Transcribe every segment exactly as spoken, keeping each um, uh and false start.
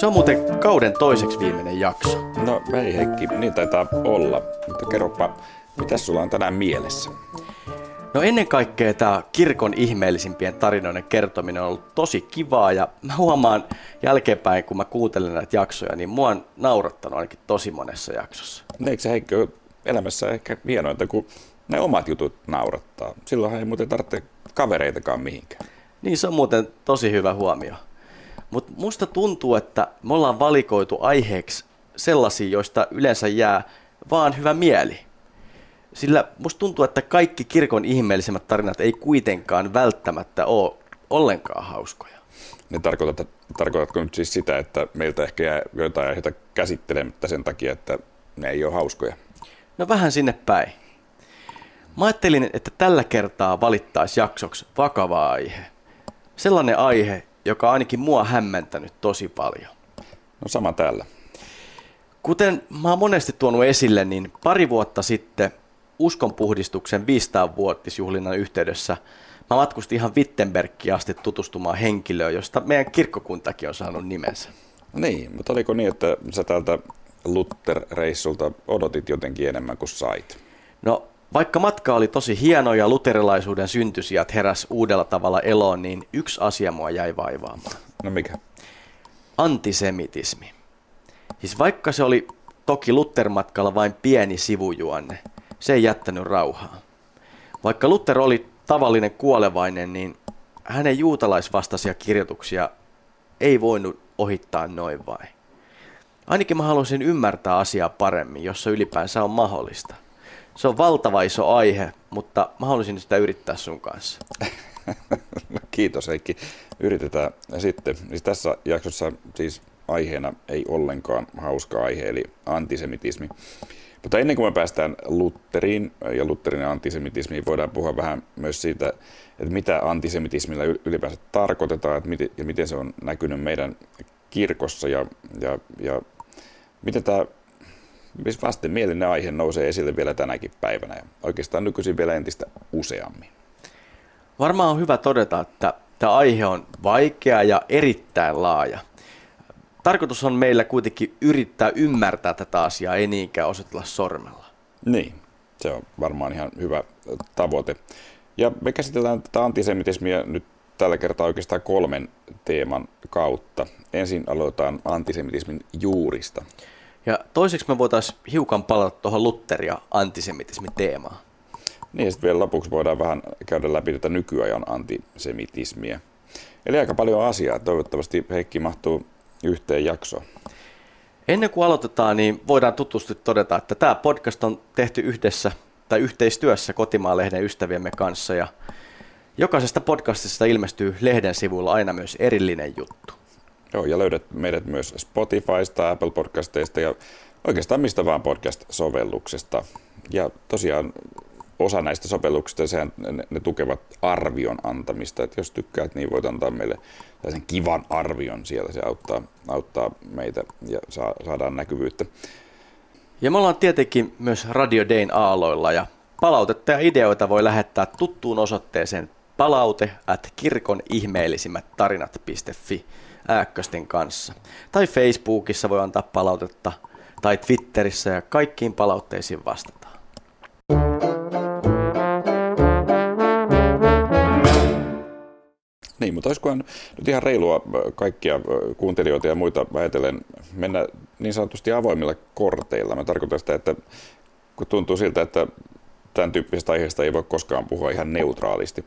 Se on muuten kauden toiseksi viimeinen jakso. No ei Heikki, niin taitaa olla. Mutta kerropa, mitä sulla on tänään mielessä? No ennen kaikkea tämä kirkon ihmeellisimpien tarinoiden kertominen on ollut tosi kivaa ja mä huomaan jälkeenpäin, kun mä kuuntelen näitä jaksoja, niin mua on naurattanut ainakin tosi monessa jaksossa. Eikö se Heikki ole elämässä ehkä hienointa, kun ne omat jutut naurattaa? Silloinhan ei muuten tarvitse kavereitakaan mihinkään. Niin se on muuten tosi hyvä huomio. Mutta musta tuntuu, että me ollaan valikoitu aiheeksi sellaisia, joista yleensä jää vaan hyvä mieli. Sillä musta tuntuu, että kaikki kirkon ihmeellisimmät tarinat ei kuitenkaan välttämättä ole ollenkaan hauskoja. Ne tarkoitat, tarkoitatko nyt siis sitä, että meiltä ehkä jää jotain aiheita käsittelemättä sen takia, että ne ei ole hauskoja? No vähän sinne päin. Mä ajattelin, että tällä kertaa valittaisi jaksoksi vakava aihe. Sellainen aihe, joka on ainakin mua hämmentänyt tosi paljon. No sama täällä. Kuten mä oon monesti tuonut esille, niin pari vuotta sitten uskonpuhdistuksen viisikymmenvuotisjuhlinnan yhteydessä mä matkustin ihan Wittenbergiin asti tutustumaan henkilöön, josta meidän kirkkokuntakin on saanut nimensä. Niin, mutta oliko niin, että sä tältä Luther-reissulta odotit jotenkin enemmän kuin sait? No, vaikka matka oli tosi hieno ja luterilaisuuden syntyisijät heräs uudella tavalla eloon, niin yksi asia mua jäi vaivaamaan. No mikä? Antisemitismi. Siis vaikka se oli toki Luther-matkalla vain pieni sivujuonne, se ei jättänyt rauhaa. Vaikka Luther oli tavallinen kuolevainen, niin hänen juutalaisvastaisia kirjoituksia ei voinut ohittaa noin vain. Ainakin mä haluaisin ymmärtää asiaa paremmin, jos se ylipäänsä on mahdollista. Se on valtava iso aihe, mutta mä haluaisin sitä yrittää sun kanssa. Kiitos Heikki. Yritetään sitten. Tässä jaksossa siis aiheena ei ollenkaan hauska aihe, eli antisemitismi. Mutta ennen kuin me päästään Lutheriin ja Lutherin antisemitismiin, voidaan puhua vähän myös siitä, että mitä antisemitismilla ylipäänsä tarkoitetaan että miten, ja miten se on näkynyt meidän kirkossa ja, ja, ja miten tämä vastenmielinen aihe nousee esille vielä tänäkin päivänä ja oikeastaan nykyisin vielä entistä useammin. Varmaan on hyvä todeta, että tämä aihe on vaikea ja erittäin laaja. Tarkoitus on meillä kuitenkin yrittää ymmärtää tätä asiaa, ei niinkään osoitella sormella. Niin, se on varmaan ihan hyvä tavoite. Ja me käsitellään tätä antisemitismiä nyt tällä kertaa oikeastaan kolmen teeman kautta. Ensin aloitetaan antisemitismin juurista. Ja toiseksi me voitaisiin hiukan palata tuohon Luther- ja antisemitismin teemaan. Niin, sitten vielä lopuksi voidaan vähän käydä läpi tätä nykyajan antisemitismiä. Eli aika paljon asiaa. Toivottavasti Heikki mahtuu yhteen jaksoon. Ennen kuin aloitetaan, niin voidaan tutusti todeta, että tämä podcast on tehty yhdessä tai yhteistyössä Kotimaan-lehden ystäviemme kanssa. Ja jokaisesta podcastista ilmestyy lehden sivuilla aina myös erillinen juttu. Joo, ja löydät meidät myös Spotifysta, Apple Podcasteista ja oikeastaan mistä vaan podcast-sovelluksesta. Ja tosiaan osa näistä sovelluksista, sehän ne tukevat arvion antamista. Että jos tykkäät, niin voit antaa meille sen kivan arvion siellä. Se auttaa, auttaa meitä ja saa, saadaan näkyvyyttä. Ja me ollaan tietenkin myös Radio Dayn aaloilla. Ja palautetta ja ideoita voi lähettää tuttuun osoitteeseen palaute at kirkon ihmeellisimmät tarinat piste fi ääkkösten kanssa. Tai Facebookissa voi antaa palautetta tai Twitterissä ja kaikkiin palautteisiin vastataan. Niin, mutta olisikohan nyt ihan reilua kaikkia kuuntelijoita ja muita ajatellen mennä niin sanotusti avoimilla korteilla. Mä tarkoitan sitä, että kun tuntuu siltä, että tämän tyyppisestä aiheesta ei voi koskaan puhua ihan neutraalisti.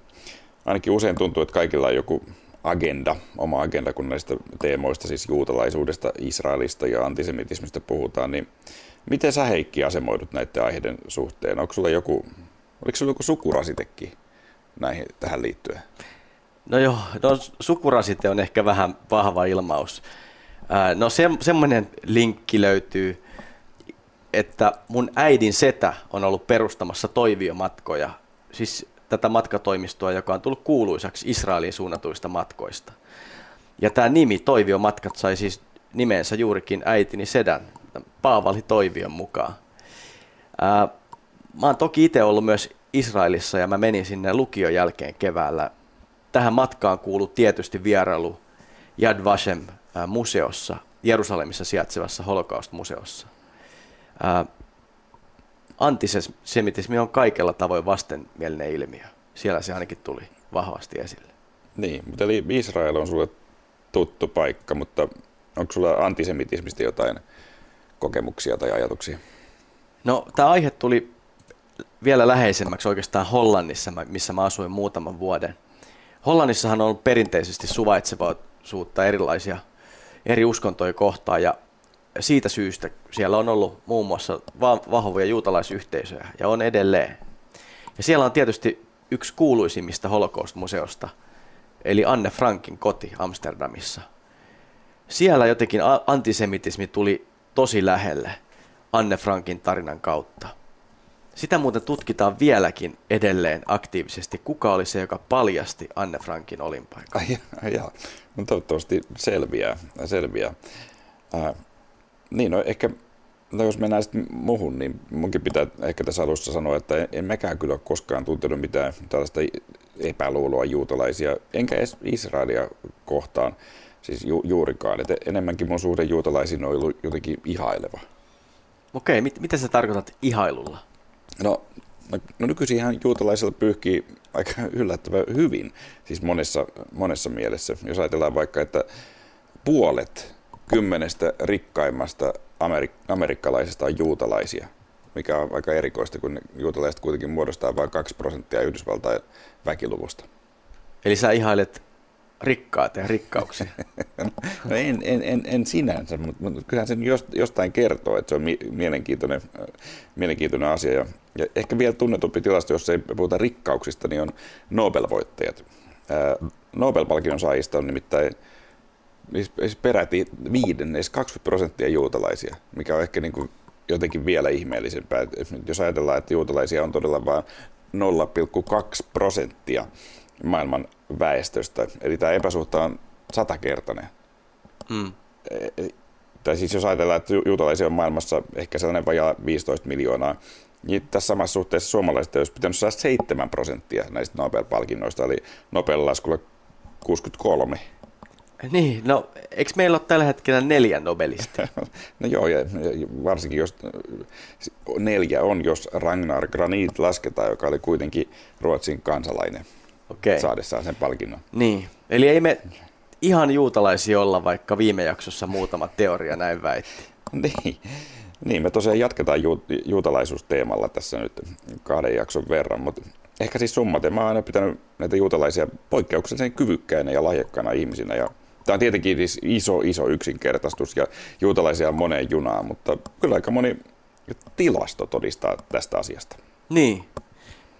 Ainakin usein tuntuu, että kaikilla on joku agenda, oma agenda, kun näistä teemoista, siis juutalaisuudesta, Israelista ja antisemitismistä puhutaan, niin miten sä Heikki asemoidut näiden aiheiden suhteen? Onko sulla joku, oliko sulla joku sukurasitekin näihin, tähän liittyen? No joo, no sukurasite on ehkä vähän vahva ilmaus. No se, semmoinen linkki löytyy, että mun äidin setä on ollut perustamassa Toiviomatkoja, siis tätä matkatoimistoa, joka on tullut kuuluisaksi Israeliin suunnatuista matkoista. Ja tämä nimi Toiviomatkat sai siis nimensä juurikin äitini sedän, Paavali Toivion mukaan. Ää, mä oon toki itse ollut myös Israelissa ja mä menin sinne lukion jälkeen keväällä. Tähän matkaan kuului tietysti vierailu Yad Vashem-museossa, Jerusalemissa sijaitsevassa holokaustmuseossa. Antisemitismi on kaikella tavoin vastenmielinen ilmiö. Siellä se ainakin tuli vahvasti esille. Niin, mutta eli Israel on sulle tuttu paikka, mutta onko sulla antisemitismistä jotain kokemuksia tai ajatuksia? No, tämä aihe tuli vielä läheisemmäksi oikeastaan Hollannissa, missä mä asuin muutaman vuoden. Hollannissahan on perinteisesti suvaitsevaisuutta erilaisia eri uskontoja kohtaan, ja siitä syystä siellä on ollut muun muassa vahvoja juutalaisyhteisöjä, ja on edelleen. Ja siellä on tietysti yksi kuuluisimmista holokaustmuseosta, eli Anne Frankin koti Amsterdamissa. Siellä jotenkin antisemitismi tuli tosi lähelle Anne Frankin tarinan kautta. Sitä muuten tutkitaan vieläkin edelleen aktiivisesti, kuka oli se, joka paljasti Anne Frankin olinpaikan. Ai, ai, no, toivottavasti selviää. selviää. Äh, niin, no, ehkä, no, jos mennään sitten muuhun, niin munkin pitää ehkä tässä alussa sanoa, että en mäkään kyllä koskaan tuntenut mitään tällaista epäluuloa juutalaisia, enkä edes Israelia kohtaan, siis ju- juurikaan. Et enemmänkin mun suhde juutalaisiin on ollut jotenkin ihaileva. Okei, mit- mitä sä tarkoitat ihailulla? No, no nykyisinhän juutalaisilta pyyhkii aika yllättävän hyvin, siis monessa, monessa mielessä. Jos ajatellaan vaikka, että puolet kymmenestä rikkaimmasta amerik- amerikkalaisista on juutalaisia, mikä on aika erikoista, kun juutalaiset kuitenkin muodostaa vain kaksi prosenttia Yhdysvaltain väkiluvusta. Eli sä ihailet rikkaat ja rikkauksia? No en, en, en, en sinänsä, mutta kyllähän sen jostain kertoo, että se on mielenkiintoinen, mielenkiintoinen asia. Ja, ja ehkä vielä tunnetumpi tilasto, jos ei puhuta rikkauksista, niin on Nobel-voittajat. Nobel-palkinnon saajista on nimittäin peräti viidennes, kaksikymmentä prosenttia juutalaisia, mikä on ehkä niin kuin jotenkin vielä ihmeellisempää. Jos ajatellaan, että juutalaisia on todella vain nolla pilkku kaksi prosenttia maailman väestöstä, eli tämä epäsuhta on satakertainen. Mm. Tai siis jos ajatellaan, että juutalaisia on maailmassa ehkä sellainen vajaa viisitoista miljoonaa, niin tässä samassa suhteessa suomalaiset olisi pitänyt saada seitsemän prosenttia näistä Nobel-palkinnoista, eli Nobel-laskulla kuusikymmentäkolme. Niin, no eikö meillä ole tällä hetkellä neljä Nobelistia? No joo, ja varsinkin jos neljä on, jos Ragnar Granit lasketaan, joka oli kuitenkin Ruotsin kansalainen. Okei. Saadessaan sen palkinnon. Niin, eli ei me ihan juutalaisia olla, vaikka viime jaksossa muutama teoria näin väitti. Niin, niin me tosiaan jatketaan ju- juutalaisuusteemalla tässä nyt kahden jakson verran, mutta ehkä siis summaten mä oon aina pitänyt näitä juutalaisia poikkeuksellisen kyvykkäinä ja lahjakkaina ihmisinä. Ja tämä on tietenkin siis iso, iso yksinkertaistus ja juutalaisia on moneen junaan, mutta kyllä aika moni tilasto todistaa tästä asiasta. Niin.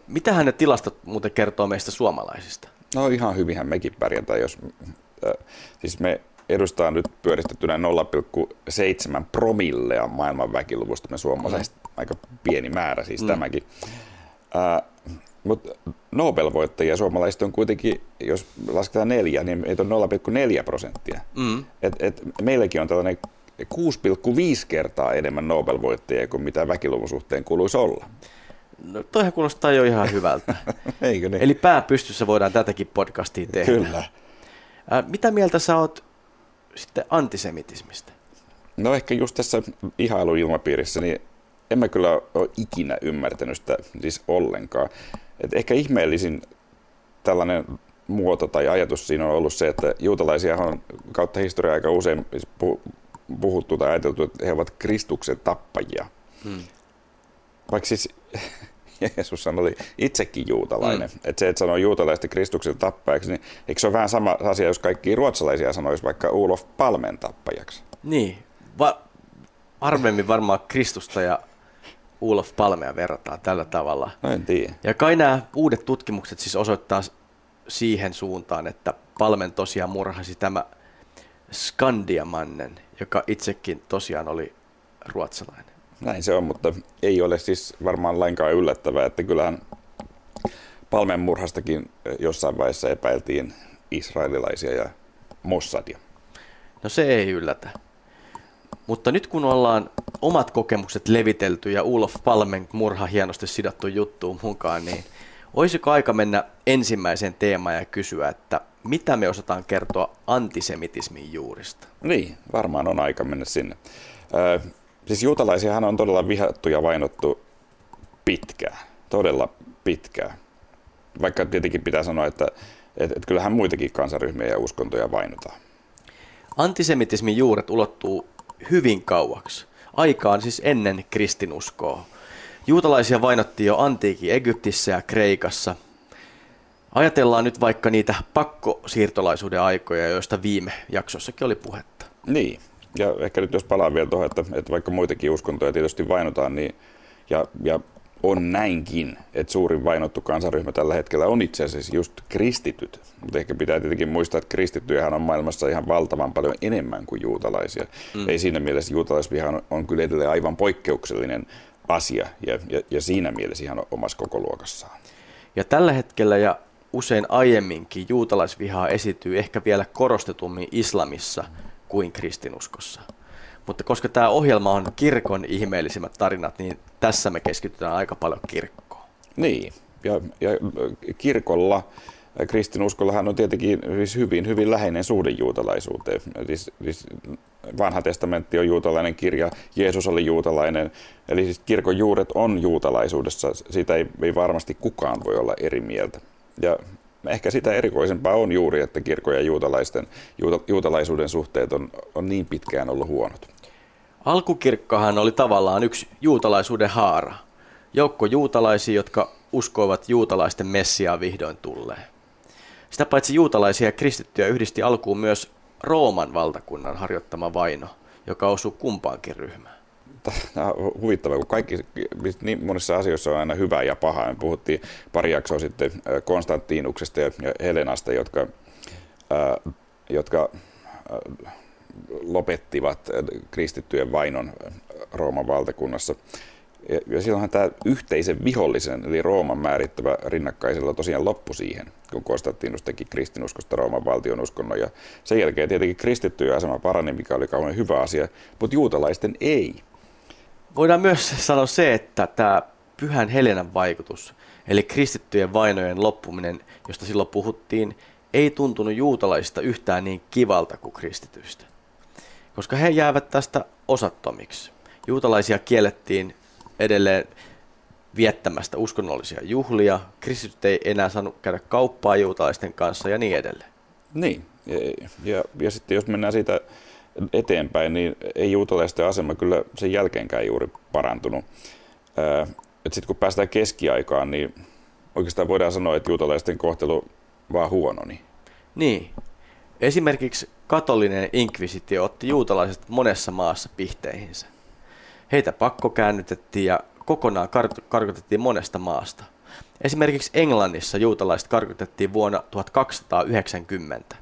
Mitähän ne tilastot muuten kertoo meistä suomalaisista? No ihan hyvinhän mekin pärjätään, jos äh, siis me edustetaan nyt pyöristettynä nolla pilkku seitsemän promillea maailman väkiluvusta, me suomalaiset, mm. aika pieni määrä siis mm. tämäkin. Äh, mutta Nobel-voittajia suomalaiset on kuitenkin, jos lasketaan neljä, niin meitä on nolla pilkku neljä prosenttia. Mm. Et, et meilläkin on tällainen kuusi pilkku viisi kertaa enemmän Nobel-voittajia kuin mitä väkiluvun suhteen kuuluisi olla. No toihan kuulostaa jo ihan hyvältä. Eikö niin? Eli pää pystyssä voidaan tätäkin podcastia tehdä. Kyllä. Ää, mitä mieltä sä oot sitten antisemitismistä? No ehkä just tässä ihailuilmapiirissä, niin en mä kyllä ole ikinä ymmärtänyt sitä siis ollenkaan. Et ehkä ihmeellisin tällainen muoto tai ajatus siinä on ollut se, että juutalaisia on kautta historiaa aika usein puhuttu tai ajateltu, että he ovat Kristuksen tappajia. Hmm. Vaikka siis Jeesus oli itsekin juutalainen. Mm. Että se, että sanoo juutalaista Kristuksen tappajaksi, niin eikö se ole vähän sama asia, jos kaikki ruotsalaisia sanoisi vaikka Olof Palmen tappajaksi? Niin. Va- harvemmin varmaan Kristusta ja Olof Palmea verrataan tällä tavalla. No en tiedä. Ja kai nämä uudet tutkimukset siis osoittaa siihen suuntaan, että Palmen tosiaan murhasi tämä Skandiamannen, joka itsekin tosiaan oli ruotsalainen. Näin se on, mutta ei ole siis varmaan lainkaan yllättävää, että kyllähän Palmen murhastakin jossain vaiheessa epäiltiin israelilaisia ja Mossadia. No se ei yllätä. Mutta nyt kun ollaan omat kokemukset levitelty ja Olof Palmen murha hienosti sidottu juttuun mukaan, niin olisiko aika mennä ensimmäiseen teemaan ja kysyä, että mitä me osataan kertoa antisemitismin juurista? Niin, varmaan on aika mennä sinne. Ö, siis juutalaisiahan on todella vihattu ja vainottu pitkään, todella pitkään. Vaikka tietenkin pitää sanoa, että et, et kyllähän muitakin kansanryhmiä ja uskontoja vainotaan. Antisemitismin juuret ulottuu hyvin kauaksi, aikaan siis ennen kristinuskoa. Juutalaisia vainottiin jo antiikin Egyptissä ja Kreikassa. Ajatellaan nyt vaikka niitä pakkosiirtolaisuuden aikoja, joista viime jaksossakin oli puhetta. Niin, ja ehkä nyt jos palaan vielä tuohon, että, että vaikka muitakin uskontoja tietysti vainotaan, niin, ja, ja on näinkin, että suurin vainottu kansanryhmä tällä hetkellä on itse asiassa just kristityt. Mutta ehkä pitää tietenkin muistaa, että kristittyjähän on maailmassa ihan valtavan paljon enemmän kuin juutalaisia. Mm. Ei siinä mielessä juutalaisviha on, on kyllä edelleen aivan poikkeuksellinen asia, ja, ja, ja siinä mielessä ihan omassa kokoluokassaan. Ja tällä hetkellä ja usein aiemminkin juutalaisvihaa esityy ehkä vielä korostetummin islamissa kuin kristinuskossa. Mutta koska tämä ohjelma on kirkon ihmeellisimmät tarinat, niin tässä me keskitytään aika paljon kirkkoon. Niin, ja, ja kirkolla, kristinuskollahan on tietenkin hyvin, hyvin läheinen suhde juutalaisuuteen. Siis, siis vanha testamentti on juutalainen kirja, Jeesus oli juutalainen, eli siis kirkon juuret on juutalaisuudessa, siitä ei, ei varmasti kukaan voi olla eri mieltä. Ja ehkä sitä erikoisempaa on juuri, että kirkon ja juutalaisten, juuta, juutalaisuuden suhteet on, on niin pitkään ollut huonot. Alkukirkkohan oli tavallaan yksi juutalaisuuden haara. Joukko juutalaisia, jotka uskoivat juutalaisten Messiaan vihdoin tulleen. Sitä paitsi juutalaisia ja kristittyjä yhdisti alkuun myös Rooman valtakunnan harjoittama vaino, joka osui kumpaankin ryhmään. Tämä on huvittavaa, kun kaikki, niin monissa asioissa on aina hyvää ja pahaa. Me puhuttiin pari jaksoa sitten Konstantinuksesta ja Helenasta, jotka, ää, jotka ää, lopettivat kristittyjen vainon Rooman valtakunnassa. Ja, ja silloinhan tämä yhteisen vihollisen, eli Rooman määrittävä rinnakkaisella tosiaan loppu siihen, kun Konstantinus teki kristinuskosta Rooman valtion uskonnon. Ja sen jälkeen tietenkin kristittyjen asema parani, mikä oli kauhean hyvä asia, mutta juutalaisten ei. Voidaan myös sanoa se, että tämä Pyhän Helenan vaikutus, eli kristittyjen vainojen loppuminen, josta silloin puhuttiin, ei tuntunut juutalaisista yhtään niin kivalta kuin kristityistä, koska he jäävät tästä osattomiksi. Juutalaisia kiellettiin edelleen viettämästä uskonnollisia juhlia, kristityt ei enää saanut käydä kauppaa juutalaisten kanssa ja niin edelleen. Niin, ja, ja, ja sitten jos mennään siitä eteenpäin, niin ei juutalaisten asema kyllä sen jälkeenkään juuri parantunut. Sitten kun päästään keskiaikaan, niin oikeastaan voidaan sanoa, että juutalaisten kohtelu vaan huononi. Niin. Esimerkiksi katolinen inkvisitio otti juutalaiset monessa maassa pihteihinsä. Heitä pakkokäännytettiin ja kokonaan kar- karkotettiin monesta maasta. Esimerkiksi Englannissa juutalaiset karkotettiin vuonna tuhatkaksisataayhdeksänkymmentä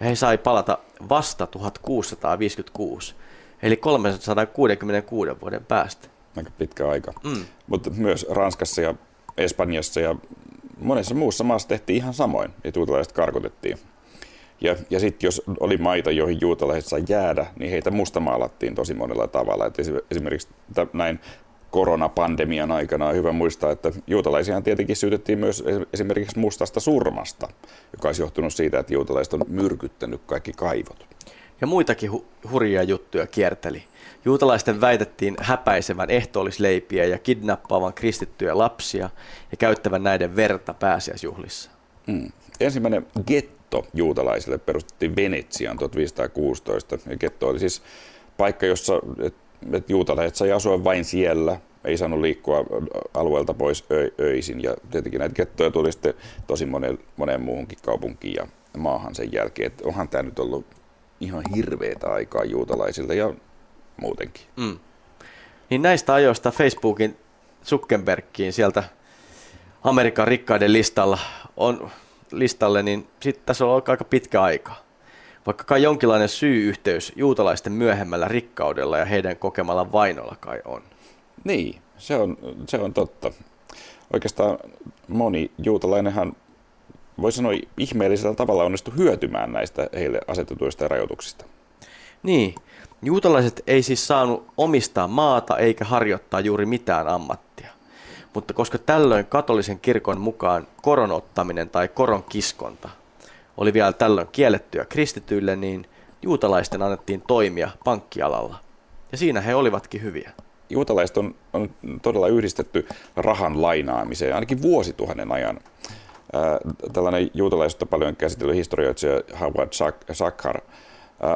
ja he sai palata vasta tuhatkuusisataaviisikymmentäkuusi, eli kolmesataakuusikymmentäkuusi vuoden päästä. Aika pitkä aika. Mm. Mutta myös Ranskassa ja Espanjassa ja monessa muussa maassa tehtiin ihan samoin, että juutalaiset karkotettiin. Ja, ja sitten jos oli maita, joihin juutalaiset sai jäädä, niin heitä mustamaalattiin tosi monella tavalla. Et esimerkiksi näin koronapandemian aikana on hyvä muistaa, että juutalaisiahan tietenkin syytettiin myös esimerkiksi mustasta surmasta, joka olisi johtunut siitä, että juutalaiset on myrkyttänyt kaikki kaivot. Ja muitakin hu- hurjia juttuja kierteli. Juutalaisten väitettiin häpäisevän ehtoollisleipiä ja kidnappaavan kristittyjä lapsia ja käyttävän näiden verta pääsiäisjuhlissa. Mm. Ensimmäinen getto juutalaisille perustettiin Venetsiaan tuhatviisisataakuusitoista. Ja getto oli siis paikka, jossa et juutalaiset sai asua vain siellä, ei saanut liikkua alueelta pois ö- öisin. Ja tietenkin näitä gettoja tuli sitten tosi monen, monen muuhunkin kaupunkiin ja maahan sen jälkeen. Et onhan tämä nyt ollut ihan hirveätä aikaa juutalaisilta ja muutenkin. Mm. Niin näistä ajoista Facebookin Zuckerbergiin sieltä Amerikan rikkaiden listalla on listalle, niin sitten tässä on aika pitkä aika. Vaikka kai jonkinlainen syy-yhteys juutalaisten myöhemmällä rikkaudella ja heidän kokemalla vainolla kai on. Niin, se on, se on totta. Oikeastaan moni juutalainenhan voi sanoa ihmeellisellä tavalla onnistui hyötymään näistä heille asetetuista rajoituksista. Niin, juutalaiset ei siis saanut omistaa maata eikä harjoittaa juuri mitään ammattia. Mutta koska tällöin katolisen kirkon mukaan koron ottaminen tai koron kiskonta oli vielä tällöin kiellettyä kristityille, niin juutalaisten annettiin toimia pankkialalla. Ja siinä he olivatkin hyviä. Juutalaiset on, on todella yhdistetty rahan lainaamiseen, ainakin vuosituhannen ajan. Tällainen juutalaisuutta paljon käsitellyt historioitsija Howard Sakhar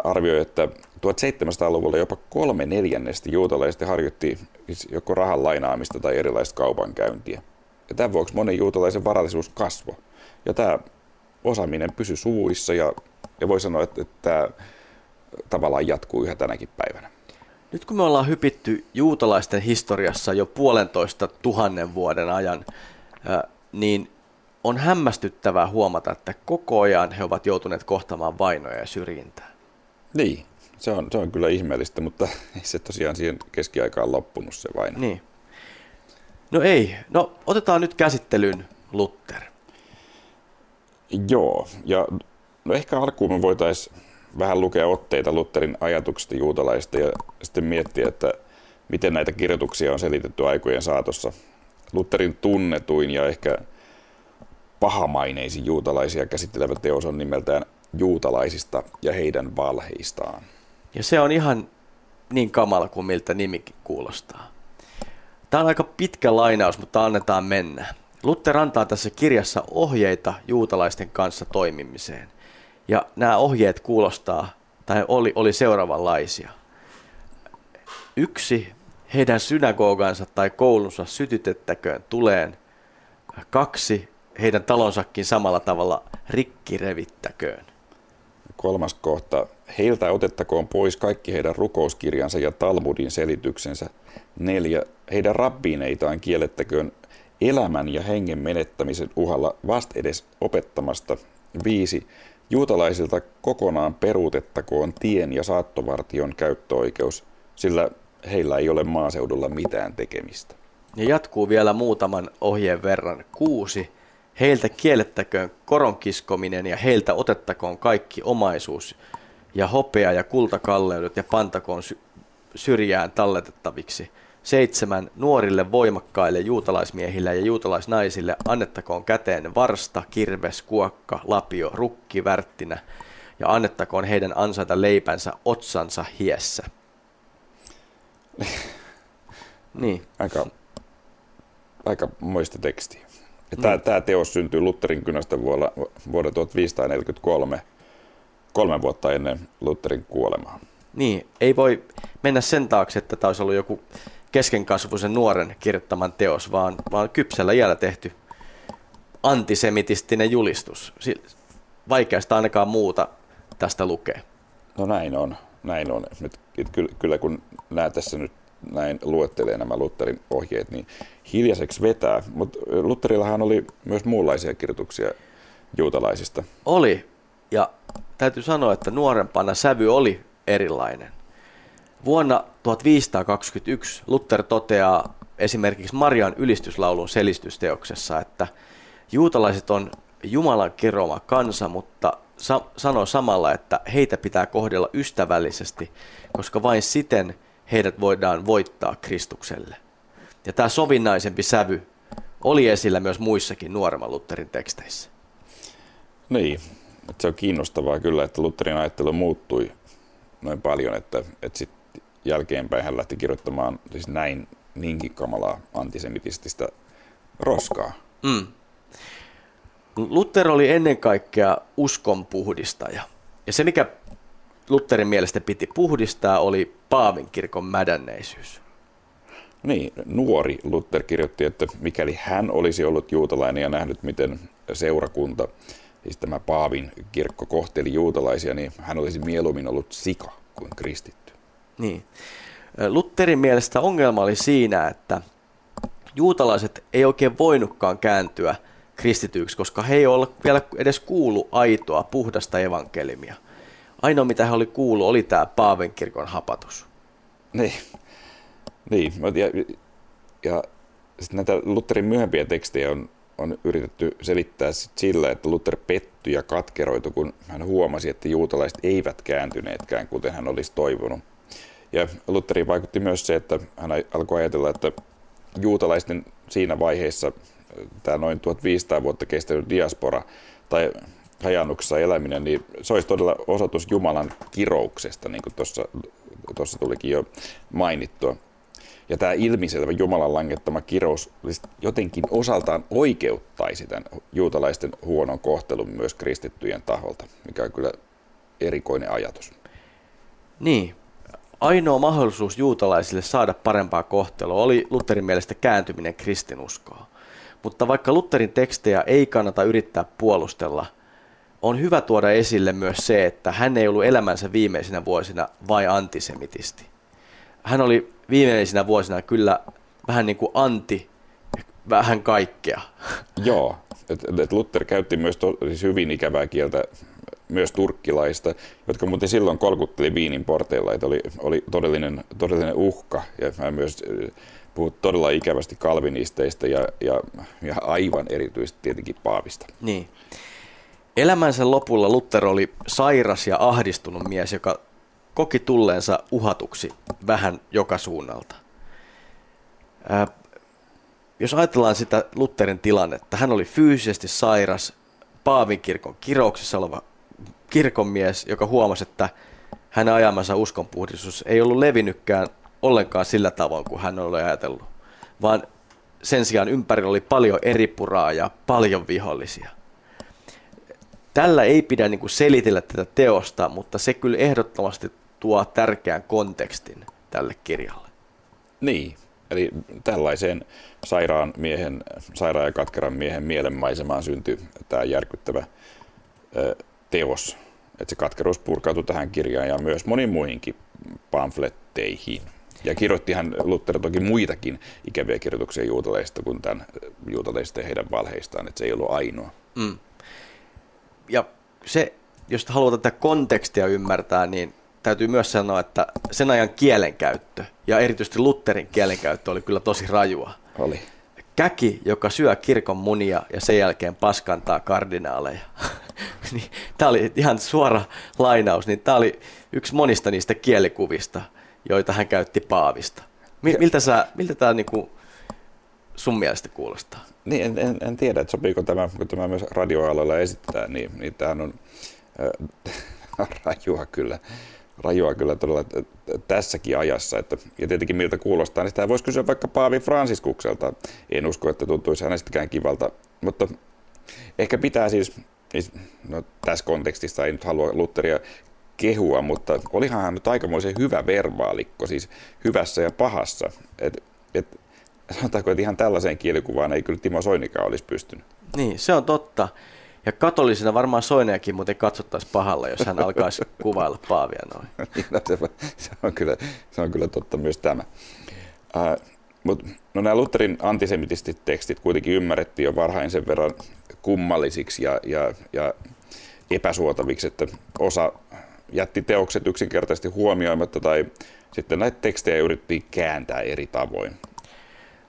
arvioi, että seitsemäntoistasataa-luvulla jopa kolme neljännestä juutalaisista harjoitti joko rahan lainaamista tai erilaista kaupankäyntiä. Ja tämän vuoksi monen juutalaisen varallisuus kasvoi. Ja tämä osaaminen pysyi suvuissa ja, ja voi sanoa, että, että tämä tavallaan jatkuu yhä tänäkin päivänä. Nyt kun me ollaan hypitty juutalaisten historiassa jo puolentoista tuhannen vuoden ajan, niin on hämmästyttävää huomata, että koko ajan he ovat joutuneet kohtamaan vainoja ja syrjintää. Niin, se on, se on kyllä ihmeellistä, mutta ei se tosiaan siihen keskiaikaan loppunut se vaino. Niin. No ei, no otetaan nyt käsittelyyn Luther. Joo, ja no ehkä alkuun me voitaisiin vähän lukea otteita Lutherin ajatuksista juutalaisista ja sitten miettiä, että miten näitä kirjoituksia on selitetty aikojen saatossa. Lutherin tunnetuin ja ehkä pahamaineisin juutalaisia käsittelevä teos on nimeltään Juutalaisista ja heidän valheistaan. Ja se on ihan niin kamala kuin miltä nimikin kuulostaa. Tämä on aika pitkä lainaus, mutta annetaan mennä. Luther antaa tässä kirjassa ohjeita juutalaisten kanssa toimimiseen. Ja nämä ohjeet kuulostaa, tai oli, oli seuraavanlaisia. Yksi, heidän synagogansa tai koulunsa sytytettäköön tuleen. Kaksi, heidän talonsakin samalla tavalla rikki revittäköön. Kolmas kohta, heiltä otettakoon pois kaikki heidän rukouskirjansa ja Talmudin selityksensä. Neljä, heidän rabbineitaan kiellettäköön elämän ja hengen menettämisen uhalla vastedes opettamasta. Viisi, juutalaisilta kokonaan peruutettakoon tien ja saattovartion käyttöoikeus, sillä heillä ei ole maaseudulla mitään tekemistä. Ja jatkuu vielä muutaman ohjeen verran. Kuusi. Heiltä kiellettäköön koronkiskominen ja heiltä otettakoon kaikki omaisuus ja hopea ja kultakalleudet ja pantakoon syrjään talletettaviksi. Seitsemän. Nuorille voimakkaille juutalaismiehille ja juutalaisnaisille annettakoon käteen varsta, kirves, kuokka, lapio, rukki, värttinä ja annettakoon heidän ansaita leipänsä otsansa hiessä. Niin. Aika, aika moista tekstiä. Tämä, mm. tämä teos syntyi Lutherin kynästä vuonna, vuonna viisitoista neljäkymmentäkolme, kolme vuotta ennen Lutherin kuolemaa. Niin, ei voi mennä sen taakse, että tämä olisi ollut joku keskenkasvuisen nuoren kirjoittaman teos, vaan, vaan kypsällä iällä tehty antisemitistinen julistus. Vaikeasta ainakaan muuta tästä lukee. No näin on, näin on. Nyt, kyllä kun nämä tässä nyt näin luettelee nämä Lutherin ohjeet, niin hiljaiseksi vetää. Mutta Lutherillahan oli myös muunlaisia kirjoituksia juutalaisista. Oli, ja täytyy sanoa, että nuorempana sävy oli erilainen. Vuonna viisitoista kaksikymmentäyksi Luther toteaa esimerkiksi Marian ylistyslaulun selitysteoksessa, että juutalaiset on Jumalan keroma kansa, mutta sa- sanoo samalla, että heitä pitää kohdella ystävällisesti, koska vain siten heidät voidaan voittaa Kristukselle. Ja tämä sovinnaisempi sävy oli esillä myös muissakin nuoremman Lutherin teksteissä. Niin, se on kiinnostavaa kyllä, että Lutherin ajattelu muuttui noin paljon, että, että sit jälkeenpäin hän lähti kirjoittamaan siis näin niinkin kamalaa antisemitististä roskaa. Mm. Luther oli ennen kaikkea uskonpuhdistaja. Ja se, mikä Lutherin mielestä piti puhdistaa, oli paavinkirkon mädänneisyys. Niin, nuori Luther kirjoitti, että mikäli hän olisi ollut juutalainen ja nähnyt, miten seurakunta, siis tämä paavinkirkko, kohteli juutalaisia, niin hän olisi mieluummin ollut sika kuin kristitty. Niin. Lutherin mielestä ongelma oli siinä, että juutalaiset ei oikein voinutkaan kääntyä kristityiksi, koska he ei ole vielä edes kuullut aitoa, puhdasta evankeliumia. Ainoa, mitä hän oli kuullut, oli tämä paavinkirkon hapatus. Niin, niin. ja, ja näitä Lutherin myöhempiä tekstejä on, on yritetty selittää sit sillä, että Luther pettyi ja katkeroitu, kun hän huomasi, että juutalaiset eivät kääntyneetkään, kuten hän olisi toivonut. Ja Lutheriin vaikutti myös se, että hän alkoi ajatella, että juutalaisten siinä vaiheessa tämä noin tuhatviisisataa vuotta kestänyt diaspora, tai hajannuksessa eläminen, niin se olisi todella osoitus Jumalan kirouksesta, niin kuin tuossa tulikin jo mainittua. Ja tämä ilmiselvä Jumalan langettama kirous jotenkin osaltaan oikeuttaisi tämän juutalaisten huonon kohtelun myös kristittyjen taholta, mikä on kyllä erikoinen ajatus. Niin. Ainoa mahdollisuus juutalaisille saada parempaa kohtelua oli Lutherin mielestä kääntyminen kristinuskoon. Mutta vaikka Lutherin tekstejä ei kannata yrittää puolustella, on hyvä tuoda esille myös se, että hän ei ollut elämänsä viimeisinä vuosina vain antisemitisti. Hän oli viimeisinä vuosina kyllä vähän niin kuin anti, vähän kaikkea. Joo, että et Luther käytti myös to, siis hyvin ikävää kieltä myös turkkilaista, jotka muuten silloin kolkutteli Viinin porteilla, että oli, oli todellinen, todellinen uhka. Ja hän myös puhui todella ikävästi kalvinisteista ja, ja, ja aivan erityisesti tietenkin paavista. Niin. Elämänsä lopulla Luther oli sairas ja ahdistunut mies, joka koki tulleensa uhatuksi vähän joka suunnalta. Ää, jos ajatellaan sitä Lutherin tilannetta, hän oli fyysisesti sairas, paavinkirkon kirouksessa oleva kirkonmies, joka huomasi, että hänen ajamansa uskonpuhdistus ei ollut levinnytkään ollenkaan sillä tavoin kuin hän oli ajatellut, vaan sen sijaan ympärillä oli paljon eripuraa ja paljon vihollisia. Tällä ei pidä niin kuin selitellä tätä teosta, mutta se kyllä ehdottomasti tuo tärkeän kontekstin tälle kirjalle. Niin, eli tällaiseen sairaan miehen, sairaan ja katkeran miehen mielenmaisemaan syntyi tämä järkyttävä ö, teos. Että se katkeruus purkautui tähän kirjaan ja myös moniin muihinkin pamfletteihin. Ja kirjoittihan Luther toki muitakin ikäviä kirjoituksia juutalaisista kuin tämän juutalaisista ja heidän valheistaan, että se ei ollut ainoa. Mm. Ja se, jos haluaa tätä kontekstia ymmärtää, niin täytyy myös sanoa, että sen ajan kielenkäyttö ja erityisesti Lutherin kielenkäyttö oli kyllä tosi rajua. Oli. Käki, joka syö kirkon munia ja sen jälkeen paskantaa kardinaaleja. Tämä oli ihan suora lainaus, niin tämä oli yksi monista niistä kielikuvista, joita hän käytti paavista. Miltä, sä, miltä tämä niinku sun mielestä kuulostaa? Niin, en, en, en tiedä, että sopiiko tämä, kun tämä myös radioaloilla esittää, niin, niin tämähän on äh, rajua kyllä, rajua kyllä todella tässäkin ajassa. Että, ja tietenkin miltä kuulostaa, niin sitä voisi kysyä vaikka Paavi Fransiskukselta. En usko, että tuntuisi hänestäkään kivalta, mutta ehkä pitää siis, no, tässä kontekstissa ei nyt halua Lutheria kehua, mutta olihan hän nyt aikamoisen hyvä verbaalikko, siis hyvässä ja pahassa. Et, et, Sanotaanko, että ihan tällaiseen kielikuvaan ei kyllä Timo Soinikaan olisi pystynyt. Niin, se on totta. Ja katolisena varmaan Soiniakin muuten katsottaisiin pahalla, jos hän alkaisi kuvailla paavia noin. No, se, on kyllä, se on kyllä totta myös tämä. Uh, mut, no, nämä Lutherin antisemitistit tekstit kuitenkin ymmärrettiin jo varhain sen verran kummallisiksi ja, ja, ja epäsuotaviksi, että osa jätti teokset yksinkertaisesti huomioimatta tai sitten näitä tekstejä yritettiin kääntää eri tavoin.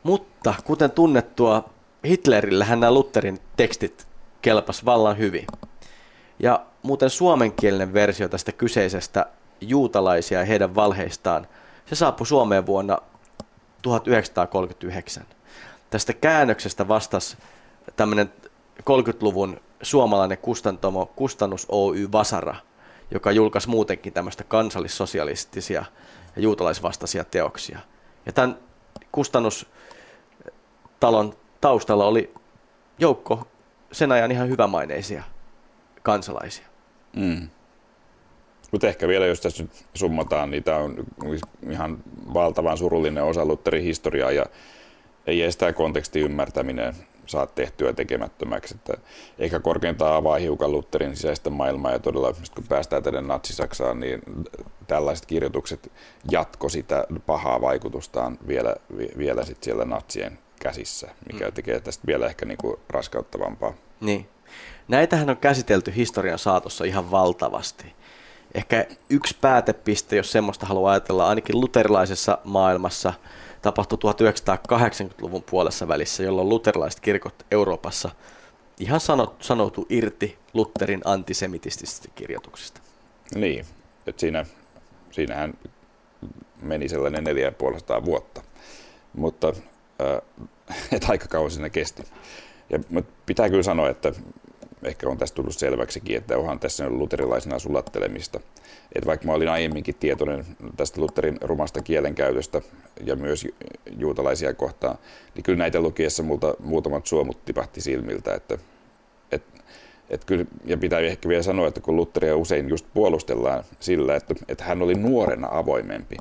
Mutta kuten tunnettua, Hitlerillähän nämä Lutherin tekstit kelpas vallan hyvin. Ja muuten suomenkielinen versio tästä kyseisestä juutalaisia ja heidän valheistaan, se saapui Suomeen vuonna tuhatyhdeksänsataakolmekymmentäyhdeksän. Tästä käännöksestä vastasi tämmöinen kolmekymmentäluvun suomalainen kustantamo Kustannus Oy Vasara, joka julkaisi muutenkin tämmöistä kansallissosialistisia ja juutalaisvastaisia teoksia. Ja tämän Kustannus talon taustalla oli joukko sen ajan ihan hyvämaineisia kansalaisia. Mm. Mutta ehkä vielä, jos tässä nyt summataan, niin tämä on ihan valtavan surullinen osa Lutherin historiaa ja ei edes tämä kontekstin ymmärtäminen saa tehtyä tekemättömäksi. Että ehkä korkeintaan avaa hiukan Lutherin sisäistä maailmaa ja todella, kun päästään tänne Natsi-Saksaan, niin tällaiset kirjoitukset jatko sitä pahaa vaikutustaan vielä, vielä sit siellä natsien käsissä, mikä tekee tästä vielä ehkä niinku raskauttavampaa. Niin. Näitähän on käsitelty historian saatossa ihan valtavasti. Ehkä yksi päätepiste, jos semmoista haluaa ajatella, ainakin luterilaisessa maailmassa tapahtui tuhatyhdeksänsataakahdeksankymmentäluvun puolessa välissä, jolloin luterilaiset kirkot Euroopassa ihan sanoutui irti Lutherin antisemitistisistä kirjoituksista. Niin, että siinä, siinähän meni sellainen neljätuhattaviisisataa vuotta, mutta että aika kauan siinä kesti. Ja pitää kyllä sanoa, että ehkä on tästä tullut selväksikin, että onhan tässä luterilaisena sulattelemista. Että vaikka mä olin aiemminkin tietoinen tästä Lutherin rumasta kielenkäytöstä ja myös juutalaisia kohtaan, niin kyllä näitä lukiessa multa muutamat suomut tipahti silmiltä. Että, et, et kyllä, ja pitää ehkä vielä sanoa, että kun Lutheria usein just puolustellaan sillä, että, että hän oli nuorena avoimempi,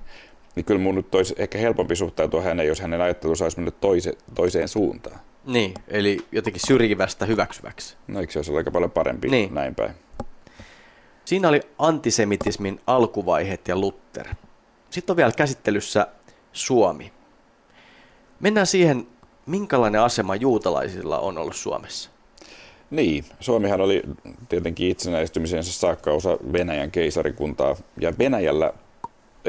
niin kyllä mun nyt olisi ehkä helpompi suhtautua häneen, jos hänen ajattelunsa olisi mennyt toise, toiseen suuntaan. Niin, eli jotenkin syrjivästä hyväksyväksi. No eikö se olisi aika paljon parempi niin. Näin päin? Siinä oli antisemitismin alkuvaiheet ja Luther. Sitten on vielä käsittelyssä Suomi. Mennään siihen, minkälainen asema juutalaisilla on ollut Suomessa. Niin, Suomihan oli tietenkin itsenäistymisensä saakka osa Venäjän keisarikuntaa, ja Venäjällä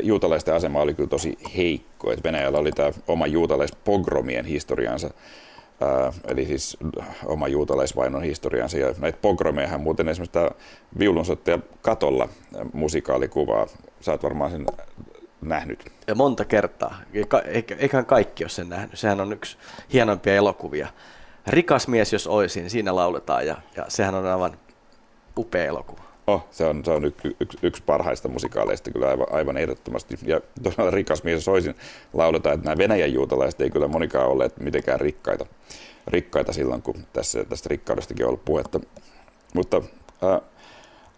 juutalaisten asema oli kyllä tosi heikko. Että Venäjällä oli tämä oma juutalaispogromien historiansa. Äh, eli siis oma juutalaisvainon historiansa. Ja näitä pogromejahan muuten esimerkiksi tämä viulunsoittaja Katolla musikaalikuvaa. Sä oot varmaan sen nähnyt. Ja monta kertaa. Eiköhän kaikki ole sen nähnyt. Sehän on yksi hienoimpia elokuvia. Rikas mies, jos oisin, siinä lauletaan. Ja, ja sehän on aivan upea elokuva. Oh, se on, se on yksi yks, yks parhaista musikaaleista kyllä aivan, aivan ehdottomasti. Ja todella rikas mies soisin lauletaan, että nämä Venäjän juutalaiset ei kyllä monikaan olleet mitenkään rikkaita, rikkaita silloin, kun tässä, tästä rikkaudestakin on ollut puhetta. Mutta ää,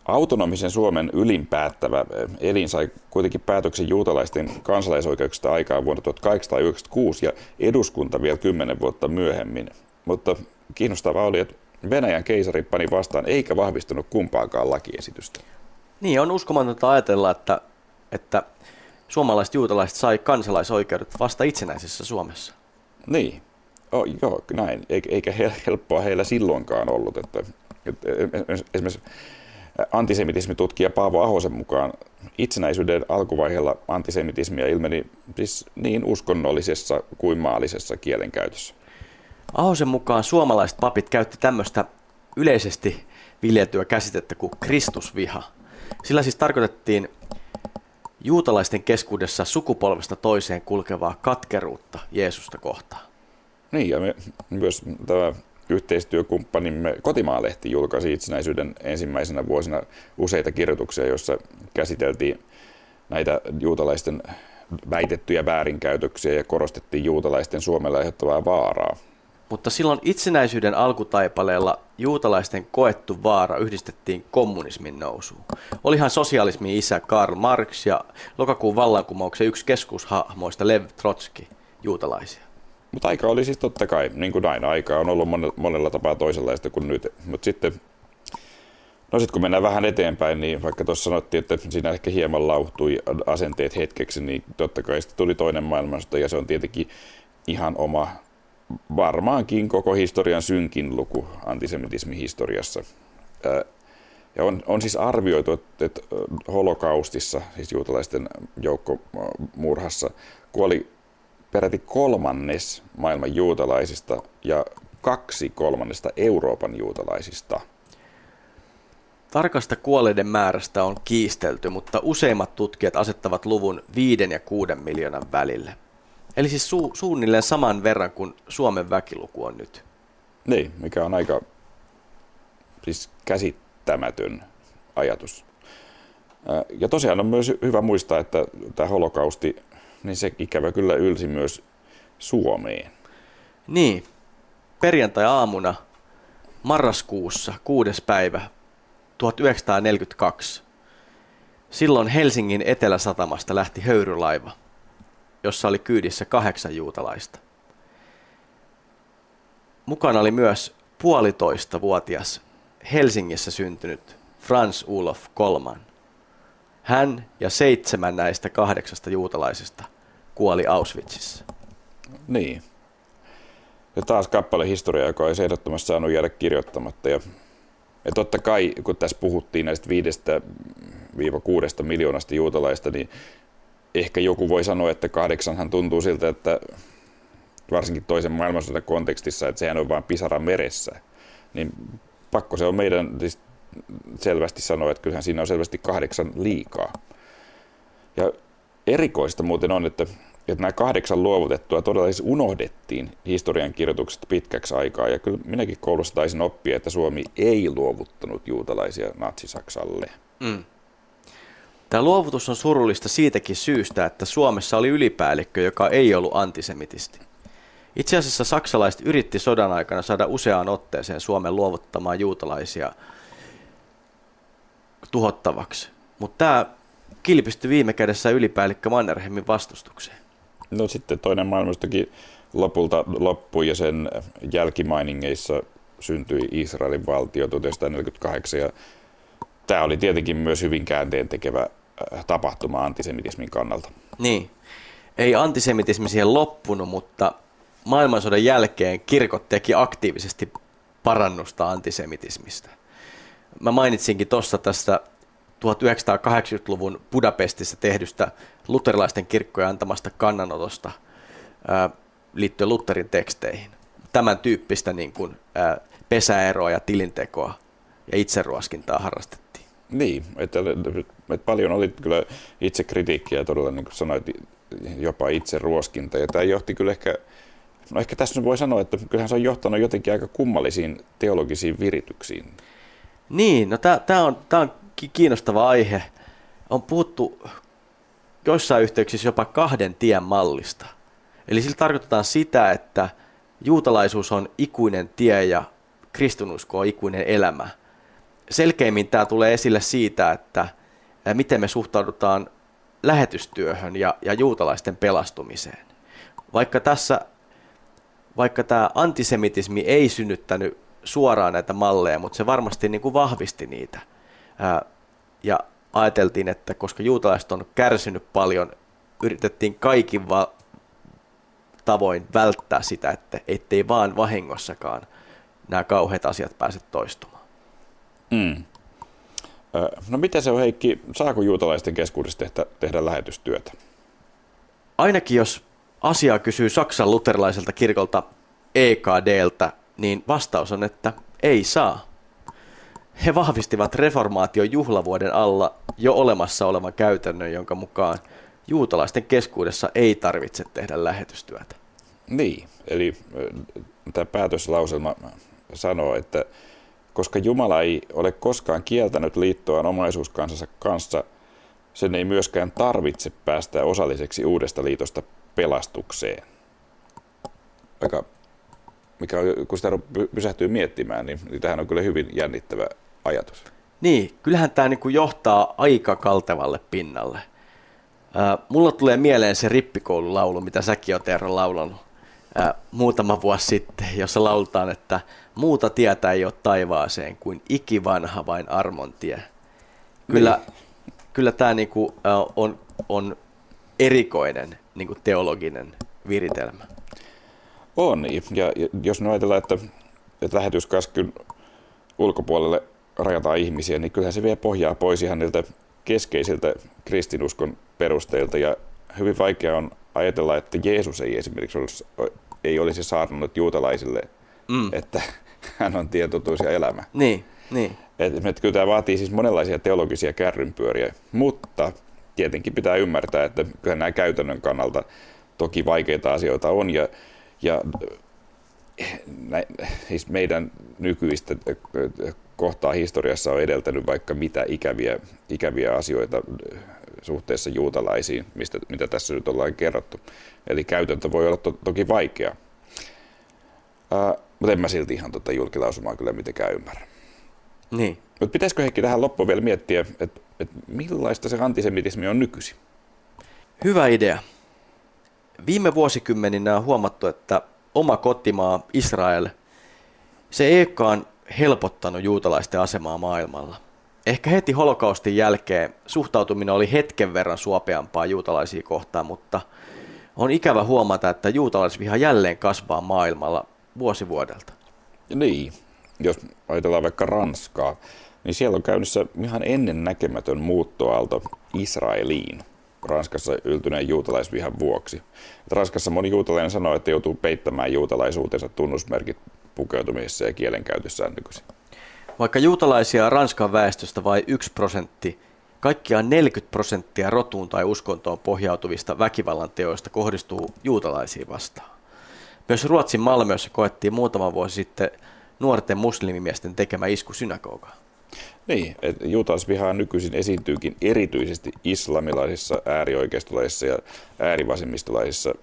autonomisen Suomen ylinpäättävä elin sai kuitenkin päätöksen juutalaisten kansalaisoikeuksista aikaan vuonna tuhatkahdeksansataayhdeksänkymmentäkuusi ja eduskunta vielä kymmenen vuotta myöhemmin. Mutta kiinnostavaa oli, että Venäjän keisari pani vastaan eikä vahvistanut kumpaakaan lakiesitystä. Niin, on uskomatonta ajatella, että, että suomalaiset juutalaiset sai kansalaisoikeudet vasta itsenäisessä Suomessa. Niin, oh, joo, näin. Eikä helppoa heillä silloinkaan ollut. Että, että esimerkiksi antisemitismitutkija Paavo Ahosen mukaan itsenäisyyden alkuvaiheella antisemitismia ilmeni siis niin uskonnollisessa kuin maallisessa kielenkäytössä. Ahosen mukaan suomalaiset papit käytti tämmöistä yleisesti viljeltyä käsitettä kuin kristusviha. Sillä siis tarkoitettiin juutalaisten keskuudessa sukupolvesta toiseen kulkevaa katkeruutta Jeesusta kohtaan. Niin, ja me, myös tämä yhteistyökumppanimme Kotimaa-lehti julkaisi itsenäisyyden ensimmäisenä vuosina useita kirjoituksia, joissa käsiteltiin näitä juutalaisten väitettyjä väärinkäytöksiä ja korostettiin juutalaisten Suomelle aiheuttavaa vaaraa. Mutta silloin itsenäisyyden alkutaipaleella juutalaisten koettu vaara yhdistettiin kommunismin nousuun. Olihan sosialismin isä Karl Marx ja lokakuun vallankumouksen yksi keskushahmoista Lev Trotski juutalaisia. Mutta aika oli siis totta kai, niin kuin aina, aika on ollut monella tapaa toisenlaista kuin nyt. Mutta sitten, no sit kun mennään vähän eteenpäin, niin vaikka tuossa sanottiin, että siinä ehkä hieman lauhtui asenteet hetkeksi, niin totta kai sitten tuli toinen maailmansota ja se on tietenkin ihan oma varmaankin koko historian synkin luku antisemitismin historiassa. Ja on, on siis arvioitu, että, että holokaustissa, siis juutalaisten joukkomurhassa, kuoli peräti kolmannes maailman juutalaisista ja kaksi kolmannesta Euroopan juutalaisista. Tarkasta kuolleiden määrästä on kiistelty, mutta useimmat tutkijat asettavat luvun viiden ja kuuden miljoonan välille. Eli siis su- suunnilleen saman verran kuin Suomen väkiluku on nyt. Niin, mikä on aika siis käsittämätön ajatus. Ja tosiaan on myös hyvä muistaa, että tämä holokausti, niin se ikävä kyllä ylsi myös Suomeen. Niin, perjantai-aamuna marraskuussa kuudes päivä tuhatyhdeksänsataaneljäkymmentäkaksi. Silloin Helsingin eteläsatamasta lähti höyrylaiva, jossa oli kyydissä kahdeksan juutalaista. Mukana oli myös puolitoista vuotias Helsingissä syntynyt Franz Olof Kolman. Hän ja seitsemän näistä kahdeksasta juutalaisesta kuoli Auschwitzissa. Niin. Ja taas kappale historiaa, joka olisi ehdottomasti saanut jäädä kirjoittamatta. Ja, ja totta kai, kun tässä puhuttiin näistä viidestä viiva kuudesta miljoonasta juutalaista, niin ehkä joku voi sanoa, että kahdeksanhan tuntuu siltä, että varsinkin toisen maailmansodan kontekstissa, että sehän on vain pisara meressä. Niin pakko se on meidän siis selvästi sanoa, että kyllähän siinä on selvästi kahdeksan liikaa. Ja erikoista muuten on, että että nämä kahdeksan luovutettua todella siis unohdettiin historiankirjoituksesta pitkäksi aikaa. Ja kyllä minäkin koulussa taisin oppia, että Suomi ei luovuttanut juutalaisia Natsi-Saksalle. Mm. Tämä luovutus on surullista siitäkin syystä, että Suomessa oli ylipäällikkö, joka ei ollut antisemitisti. Itse asiassa saksalaiset yritti sodan aikana saada useaan otteeseen Suomen luovuttamaan juutalaisia tuhottavaksi, mutta tämä kilpistyi viime kädessä ylipäällikkö Mannerheimin vastustukseen. No sitten toinen maailmansotakin lopulta loppui ja sen jälkimainingeissa syntyi Israelin valtio tuhatyhdeksänsataaneljäkymmentäkahdeksan ja tämä oli tietenkin myös hyvin käänteentekevä tapahtuma antisemitismin kannalta. Niin, ei antisemitismi siihen loppunut, mutta maailmansodan jälkeen kirkot teki aktiivisesti parannusta antisemitismistä. Mä mainitsinkin tuossa tästä tuhatyhdeksänsataakahdeksankymmentäluvun Budapestissa tehdystä luterilaisten kirkkojen antamasta kannanotosta ää, liittyen Lutherin teksteihin. Tämän tyyppistä niin kuin, ää, pesäeroa ja tilintekoa ja itseruoskintaa harrastettiin. Niin, että, että paljon oli kyllä itsekritiikkiä ja todella niin kuin sanoit, jopa itseruoskinta. Ja tämä johti kyllä ehkä, no ehkä tässä voi sanoa, että kyllähän se on johtanut jotenkin aika kummallisiin teologisiin virityksiin. Niin, no tämä on, on kiinnostava aihe. On puhuttu joissain yhteyksissä jopa kahden tien mallista. Eli sillä tarkoitetaan sitä, että juutalaisuus on ikuinen tie ja kristinusko on ikuinen elämä. Selkeimmin tämä tulee esille siitä, että miten me suhtaudutaan lähetystyöhön ja, ja juutalaisten pelastumiseen. Vaikka, tässä, vaikka tämä antisemitismi ei synnyttänyt suoraan näitä malleja, mutta se varmasti niin kuin vahvisti niitä. Ää, ja ajateltiin, että koska juutalaiset on kärsinyt paljon, yritettiin kaikin va- tavoin välttää sitä, että ettei vaan vahingossakaan nämä kauheat asiat pääse toistumaan. Mm. No mitä se on, Heikki? Saako juutalaisten keskuudessa tehdä, tehdä lähetystyötä? Ainakin jos asiaa kysyy Saksan luterilaiselta kirkolta E K D:ltä, niin vastaus on, että ei saa. He vahvistivat reformaation juhlavuoden alla jo olemassa olevan käytännön, jonka mukaan juutalaisten keskuudessa ei tarvitse tehdä lähetystyötä. Niin, eli tämä päätöslauselma sanoo, että koska Jumala ei ole koskaan kieltänyt liittoaan omaisuuskansansa kanssa, sen ei myöskään tarvitse päästä osalliseksi uudesta liitosta pelastukseen. Aika mikä on, kun sitä pysähtyy miettimään, niin, niin tämähän on kyllä hyvin jännittävä ajatus. Niin, kyllähän tämä niin kuin johtaa aika kaltevalle pinnalle. Ää, mulla tulee mieleen se rippikoululaulu, mitä säkin oot, Eero, laulanut ää, muutama vuosi sitten, jossa lauletaan, että muuta tietä ei ole taivaaseen kuin ikivanha vain armon tie. Kyllä, niin. Kyllä tämä niin kuin, ää, on, on erikoinen niin kuin teologinen viritelmä. On, ja jos me ajatellaan, että, että lähetyskaskyn ulkopuolelle rajataan ihmisiä, niin kyllähän se vie pohjaa pois ihan niiltä keskeisiltä kristinuskon perusteilta. Ja hyvin vaikea on ajatella, että Jeesus ei esimerkiksi olisi, ei olisi saarnannut juutalaisille, mm. että hän on tietotuus ja elämä. Niin, niin. Et, et kyllä tämä vaatii siis monenlaisia teologisia kärrynpyöriä, mutta tietenkin pitää ymmärtää, että kyllähän nämä käytännön kannalta toki vaikeita asioita on. Ja Ja siis meidän nykyistä kohtaa historiassa on edeltänyt vaikka mitä ikäviä, ikäviä asioita suhteessa juutalaisiin, mistä, mitä tässä nyt ollaan kerrottu. Eli käytäntö voi olla to, toki vaikea. Ää, mutta en mä silti ihan tota julkilausumaa kyllä mitenkään ymmärrä. Niin. Mutta pitäisikö, Heikki, tähän loppuun vielä miettiä, että et millaista se antisemitismi on nykyisin? Hyvä idea. Viime vuosikymmeninä on huomattu, että oma kotimaa Israel, se ei olekaan helpottanut juutalaisten asemaa maailmalla. Ehkä heti holokaustin jälkeen suhtautuminen oli hetken verran suopeampaa juutalaisia kohtaan, mutta on ikävä huomata, että juutalaisviha jälleen kasvaa maailmalla vuosi vuodelta. Niin, jos ajatellaan vaikka Ranskaa, niin siellä on käynnissä ihan ennennäkemätön muuttoaalto Israeliin Ranskassa yltyneen juutalaisvihan vuoksi. Ranskassa moni juutalainen sanoo, että joutuu peittämään juutalaisuutensa tunnusmerkit pukeutumisessa ja kielenkäytössään nykyisin. Vaikka juutalaisia Ranskan väestöstä vain yksi prosentti Kaikkiaan neljäkymmentä prosenttia rotuun tai uskontoon pohjautuvista väkivallan teoista kohdistuu juutalaisiin vastaan. Myös Ruotsin Malmössä koettiin muutama vuosi sitten nuorten muslimimiesten tekemä isku synagogaan. Niin, että juutalaisvihaa nykyisin esiintyykin erityisesti islamilaisissa, äärioikeistolaisissa ja äärivasemmistolaisissa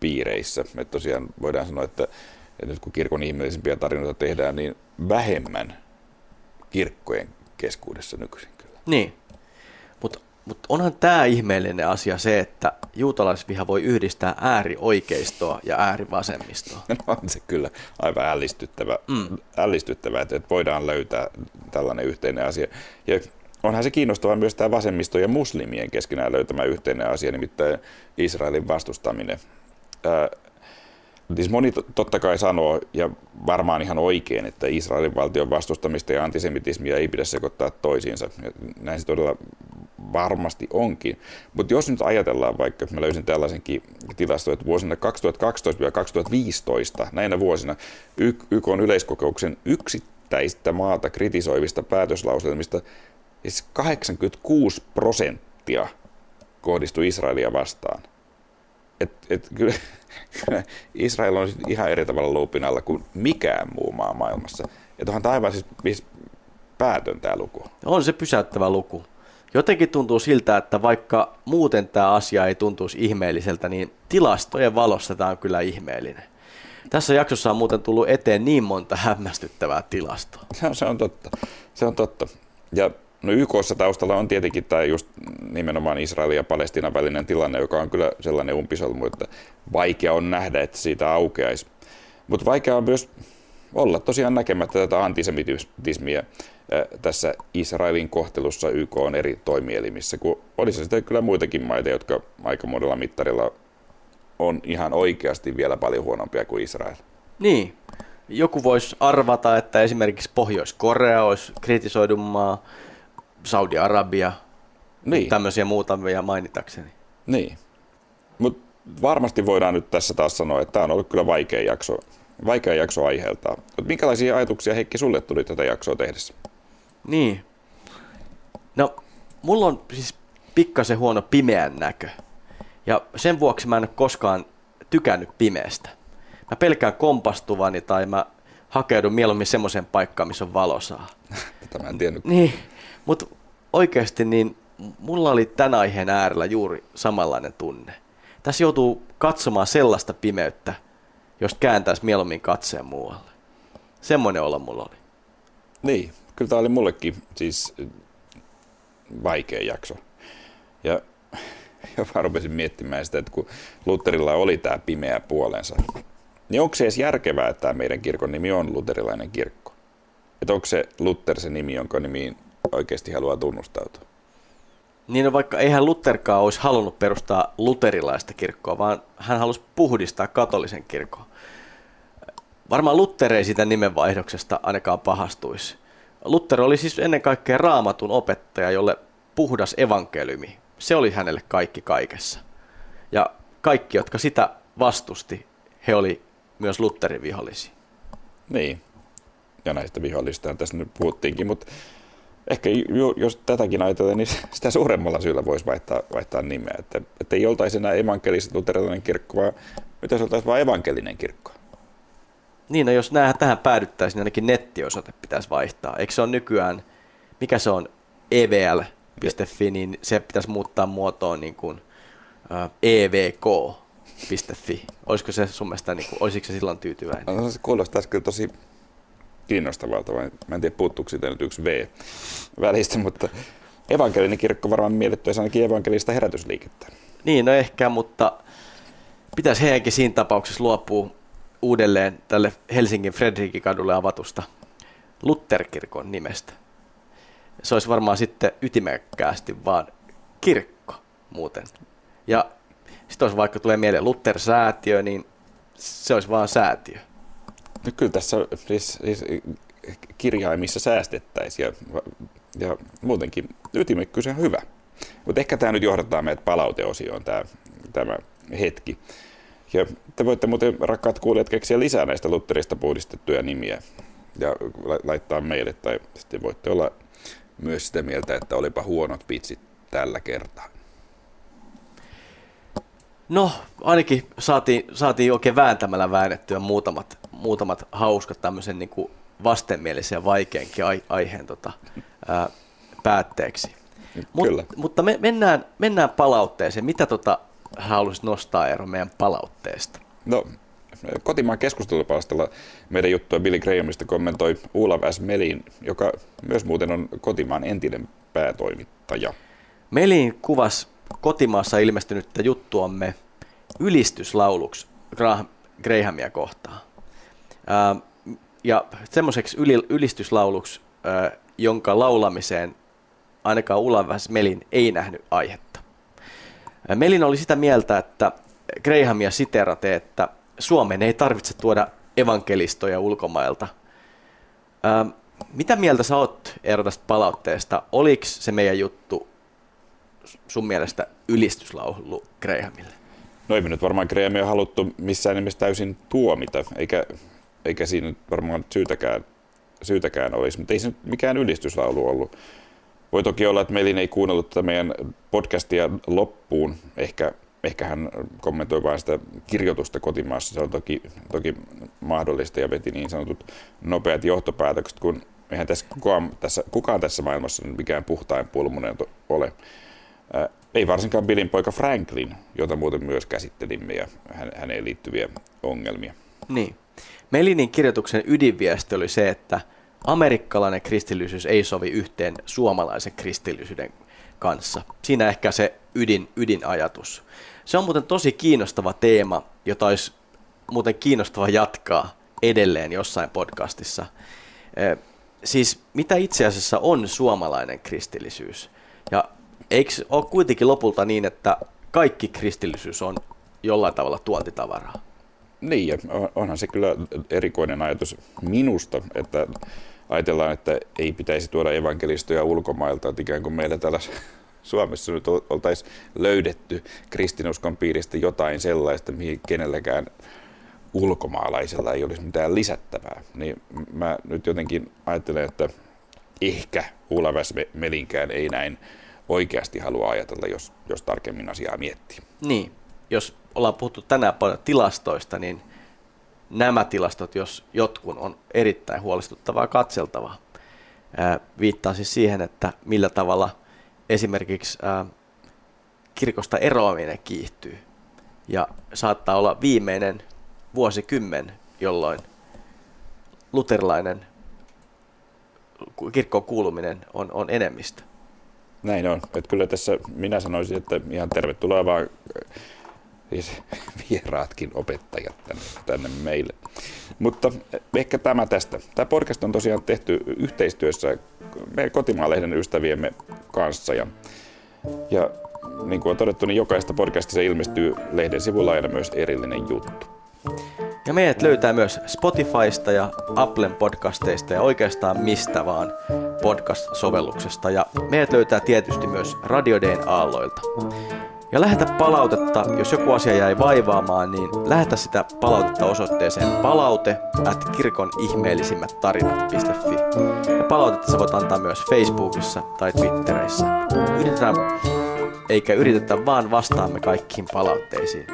piireissä. Me tosiaan voidaan sanoa, että, että nyt kun kirkon ihmeellisimpiä tarinoita tehdään, niin vähemmän kirkkojen keskuudessa nykyisin kyllä. Niin, mutta mut onhan tämä ihmeellinen asia se, että juutalaisviha voi yhdistää äärioikeistoa ja äärivasemmistoa. No on se kyllä aivan ällistyttävä, mm. ällistyttävä että voidaan löytää tällainen yhteinen asia. Ja onhan se kiinnostavaa myös tämä vasemmisto ja muslimien keskenään löytämä yhteinen asia, nimittäin Israelin vastustaminen. Moni totta kai sanoo, ja varmaan ihan oikein, että Israelin valtion vastustamista ja antisemitismia ei pidä sekoittaa toisiinsa. Näin se todella varmasti onkin. Mutta jos nyt ajatellaan vaikka, mä löysin tällaisenkin tilastoon, että vuosina kaksituhattakaksitoista - kaksituhattaviisitoista, näinä vuosina Y K:n yleiskokouksen yksittäistä maata kritisoivista päätöslauselmista siis kahdeksankymmentäkuusi prosenttia kohdistui Israelia vastaan. Et, et, kyllä, kyllä Israel on ihan eri tavalla luupin alla kuin mikään muu maa maailmassa. Et onhan tämä aivan siis päätön tämä luku. On se pysäyttävä luku. Jotenkin tuntuu siltä, että vaikka muuten tämä asia ei tuntuisi ihmeelliseltä, niin tilastojen valossa tämä on kyllä ihmeellinen. Tässä jaksossa on muuten tullut eteen niin monta hämmästyttävää tilastoa. No, se on totta. Se on totta. Ja no Y K:ssa taustalla on tietenkin tämä just nimenomaan Israelin ja Palestiinan välinen tilanne, joka on kyllä sellainen umpisolmu, että vaikea on nähdä, että siitä aukeaisi. Mutta vaikea on myös olla tosiaan näkemättä tätä antisemitismiä tässä Israelin kohtelussa Y K:n eri toimielimissä, kun olisi sitten kyllä muitakin maita, jotka aika monella mittarilla on ihan oikeasti vielä paljon huonompia kuin Israel. Niin. Joku voisi arvata, että esimerkiksi Pohjois-Korea olisi kritisoidun maa, Saudi-Arabia, niin tämmöisiä muutamia mainitakseni. Niin, mutta varmasti voidaan nyt tässä taas sanoa, että tämä on ollut kyllä vaikea jakso, vaikea jakso aiheeltaan. Mut minkälaisia ajatuksia, Heikki, sulle tuli tätä jaksoa tehdessä? Niin, no mulla on siis pikkasen huono pimeän näkö ja sen vuoksi mä en ole koskaan tykännyt pimeästä. Mä pelkään kompastuvani tai mä hakeudun mieluummin semmoiseen paikkaan, missä on valosaa. Tätä mä en tiennyt. Niin. Mutta oikeasti niin mulla oli tämän aiheen äärellä juuri samanlainen tunne. Tässä joutuu katsomaan sellaista pimeyttä, jos kääntäisi mieluummin katseen muualle. Semmoinen olo mulla oli. Niin, kyllä tämä oli mullekin siis vaikea jakso. Ja, ja mä rupesin miettimään sitä, että kun Lutherilla oli tämä pimeä puolensa, niin onko se edes järkevää, että tämä meidän kirkon nimi on luterilainen kirkko? Että onko se Luther se nimi, jonka nimiin oikeasti haluaa tunnustautua. Niin no, vaikka eihän Lutherkaan olisi halunnut perustaa luterilaista kirkkoa, vaan hän halusi puhdistaa katolisen kirkon. Varmaan Luther ei siitä nimenvaihdoksesta ainakaan pahastuisi. Luther oli siis ennen kaikkea Raamatun opettaja, jolle puhdas evankeliumi. Se oli hänelle kaikki kaikessa. Ja kaikki, jotka sitä vastusti, he oli myös Lutherin vihollisia. Niin, ja näistä vihollistaan tässä nyt puhuttiinkin, mutta ehkä ju, jos tätäkin ajatellaan, niin sitä suuremmalla syyllä voisi vaihtaa, vaihtaa nimeä. Että, että ei oltaisi enää evankelis-luterilainen kirkko, vaan mitä se oltaisi vain evankelinen kirkko. Niin, no jos nää, tähän päädyttäisiin, niin ainakin nettiosoite pitäisi vaihtaa. Eikö se ole nykyään, mikä se on, e v l piste f i, niin se pitäisi muuttaa muotoon niin kuin e v k piste f i. Olisiko se sun mielestä, niin kuin, olisiko se silloin tyytyväinen? No, se kuulostaisi kyllä tosi kiinnostavalta, vai mä en tiedä puuttuuko siitä nyt yksi V välistä, mutta evankelinen kirkko varmaan miellyttäisi ainakin evankelista herätysliikettä. Niin, no ehkä, mutta pitäisi heidänkin siinä tapauksessa luopua uudelleen tälle Helsingin Fredrikkikadulle avatusta Lutherkirkon nimestä. Se olisi varmaan sitten ytimekkäästi vaan kirkko muuten. Ja sitten olisi vaikka tulee mieleen Luther-säätiö, niin se olisi vaan säätiö. No kyllä tässä siis, siis kirjaimissa säästettäisiin ja, ja muutenkin ytimekkyys on hyvä. Mutta ehkä tämä nyt johdattaa meidät palauteosioon tämä, tämä hetki. Ja te voitte muuten, rakkaat kuulijat, keksiä lisää näistä Lutherista puhdistettuja nimiä ja laittaa meille, tai sitten voitte olla myös sitä mieltä, että olipa huonot pitsit tällä kertaa. No, ainakin saatiin, saatiin oikein vääntämällä väännettyä muutamat, muutamat hauskat tämmöisen niin kuin vastenmielisen ja vaikeankin aiheen tota, ää, päätteeksi. Mut, mutta me mennään, mennään palautteeseen. Mitä tota, haluaisit nostaa, Eero, meidän palautteesta? No, kotimaan keskustelupalstalla meidän juttua Billy Grahamista kommentoi Olav S. Melin, joka myös muuten on kotimaan entinen päätoimittaja. Melin kuvasi kotimaassa ilmestynyttä juttuamme ylistyslauluksi Grahamia kohtaan. Ää, ja semmoiseksi yli, ylistyslauluksi, ää, jonka laulamiseen ainakaan Olav S. Melin ei nähnyt aihetta. Melin oli sitä mieltä, että Grahamia siteerate, että Suomeen ei tarvitse tuoda evankelistoja ulkomailta. Ää, mitä mieltä sä oot, Eero, tästä palautteesta? Oliko se meidän juttu sun mielestä ylistyslaulu Grahamille? No ei me nyt varmaan Grahamia haluttu missään nimessä täysin tuomita, eikä, eikä siinä varmaan syytäkään, syytäkään olisi, mutta ei se mikään ylistyslaulu ollut. Voi toki olla, että Melin ei kuunnellut tätä meidän podcastia loppuun. Ehkä, ehkä hän kommentoi vain sitä kirjoitusta kotimaassa. Se on toki, toki mahdollista ja veti niin sanotut nopeat johtopäätökset, kun eihän tässä kukaan, tässä, kukaan tässä maailmassa mikään puhtain pulmunen ole. Ää, ei varsinkaan Billin poika Franklin, jota muuten myös käsittelimme ja häneen liittyviä ongelmia. Niin. Melinin kirjoituksen ydinviesti oli se, että amerikkalainen kristillisyys ei sovi yhteen suomalaisen kristillisyyden kanssa. Siinä ehkä se ydin, ydinajatus. Se on muuten tosi kiinnostava teema, jota olisi muuten kiinnostava jatkaa edelleen jossain podcastissa. Eh, siis mitä itse asiassa on suomalainen kristillisyys? Ja eikö ole kuitenkin lopulta niin, että kaikki kristillisyys on jollain tavalla tuontitavaraa? Niin, onhan se kyllä erikoinen ajatus minusta, että ajatellaan, että ei pitäisi tuoda evankelistoja ulkomailta, että ikään kuin meillä täällä Suomessa nyt oltaisiin löydetty kristinuskon piiristä jotain sellaista, mihin kenelläkään ulkomaalaisella ei olisi mitään lisättävää. Niin mä nyt jotenkin ajattelen, että ehkä Olav S. Melinkään ei näin oikeasti halua ajatella, jos, jos tarkemmin asiaa miettii. Niin, jos ollaan puhuttu tänään paljon tilastoista, niin nämä tilastot, jos jotkun, on erittäin huolestuttavaa katseltavaa. Viittaan siis siihen, että millä tavalla esimerkiksi kirkosta eroaminen kiihtyy ja saattaa olla viimeinen vuosikymmen, jolloin luterilainen kirkkoon kuuluminen on, on enemmistö. Näin on. Että kyllä tässä minä sanoisin, että ihan tervetuloa vaan vieraatkin opettajat tänne, tänne meille. Mutta ehkä tämä tästä. Tämä podcast on tosiaan tehty yhteistyössä meidän Kotimaan-lehden ystäviemme kanssa. Ja, ja niin kuin on todettu, niin jokaista podcastissa ilmestyy lehden sivulla aina myös erillinen juttu. Ja meidät löytää myös Spotifysta ja Applen podcasteista ja oikeastaan mistä vaan podcast-sovelluksesta. Ja meidät löytää tietysti myös Radio Dayn aalloilta. Ja lähetä palautetta, jos joku asia jäi vaivaamaan, niin lähetä sitä palautetta osoitteeseen palaute at kirkon ihmeellisimmät tarinat piste fi. Ja palautetta sä voit antaa myös Facebookissa tai Twitterissä. Yritetään, eikä yritetä vaan vastaamme kaikkiin palautteisiin.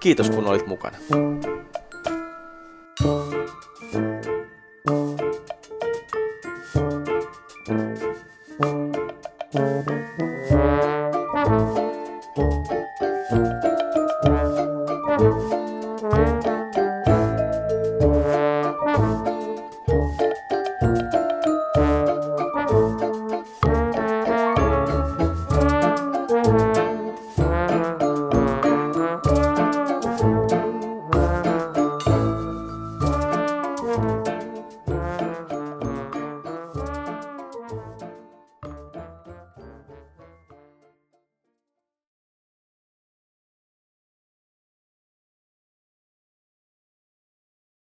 Kiitos kun olit mukana.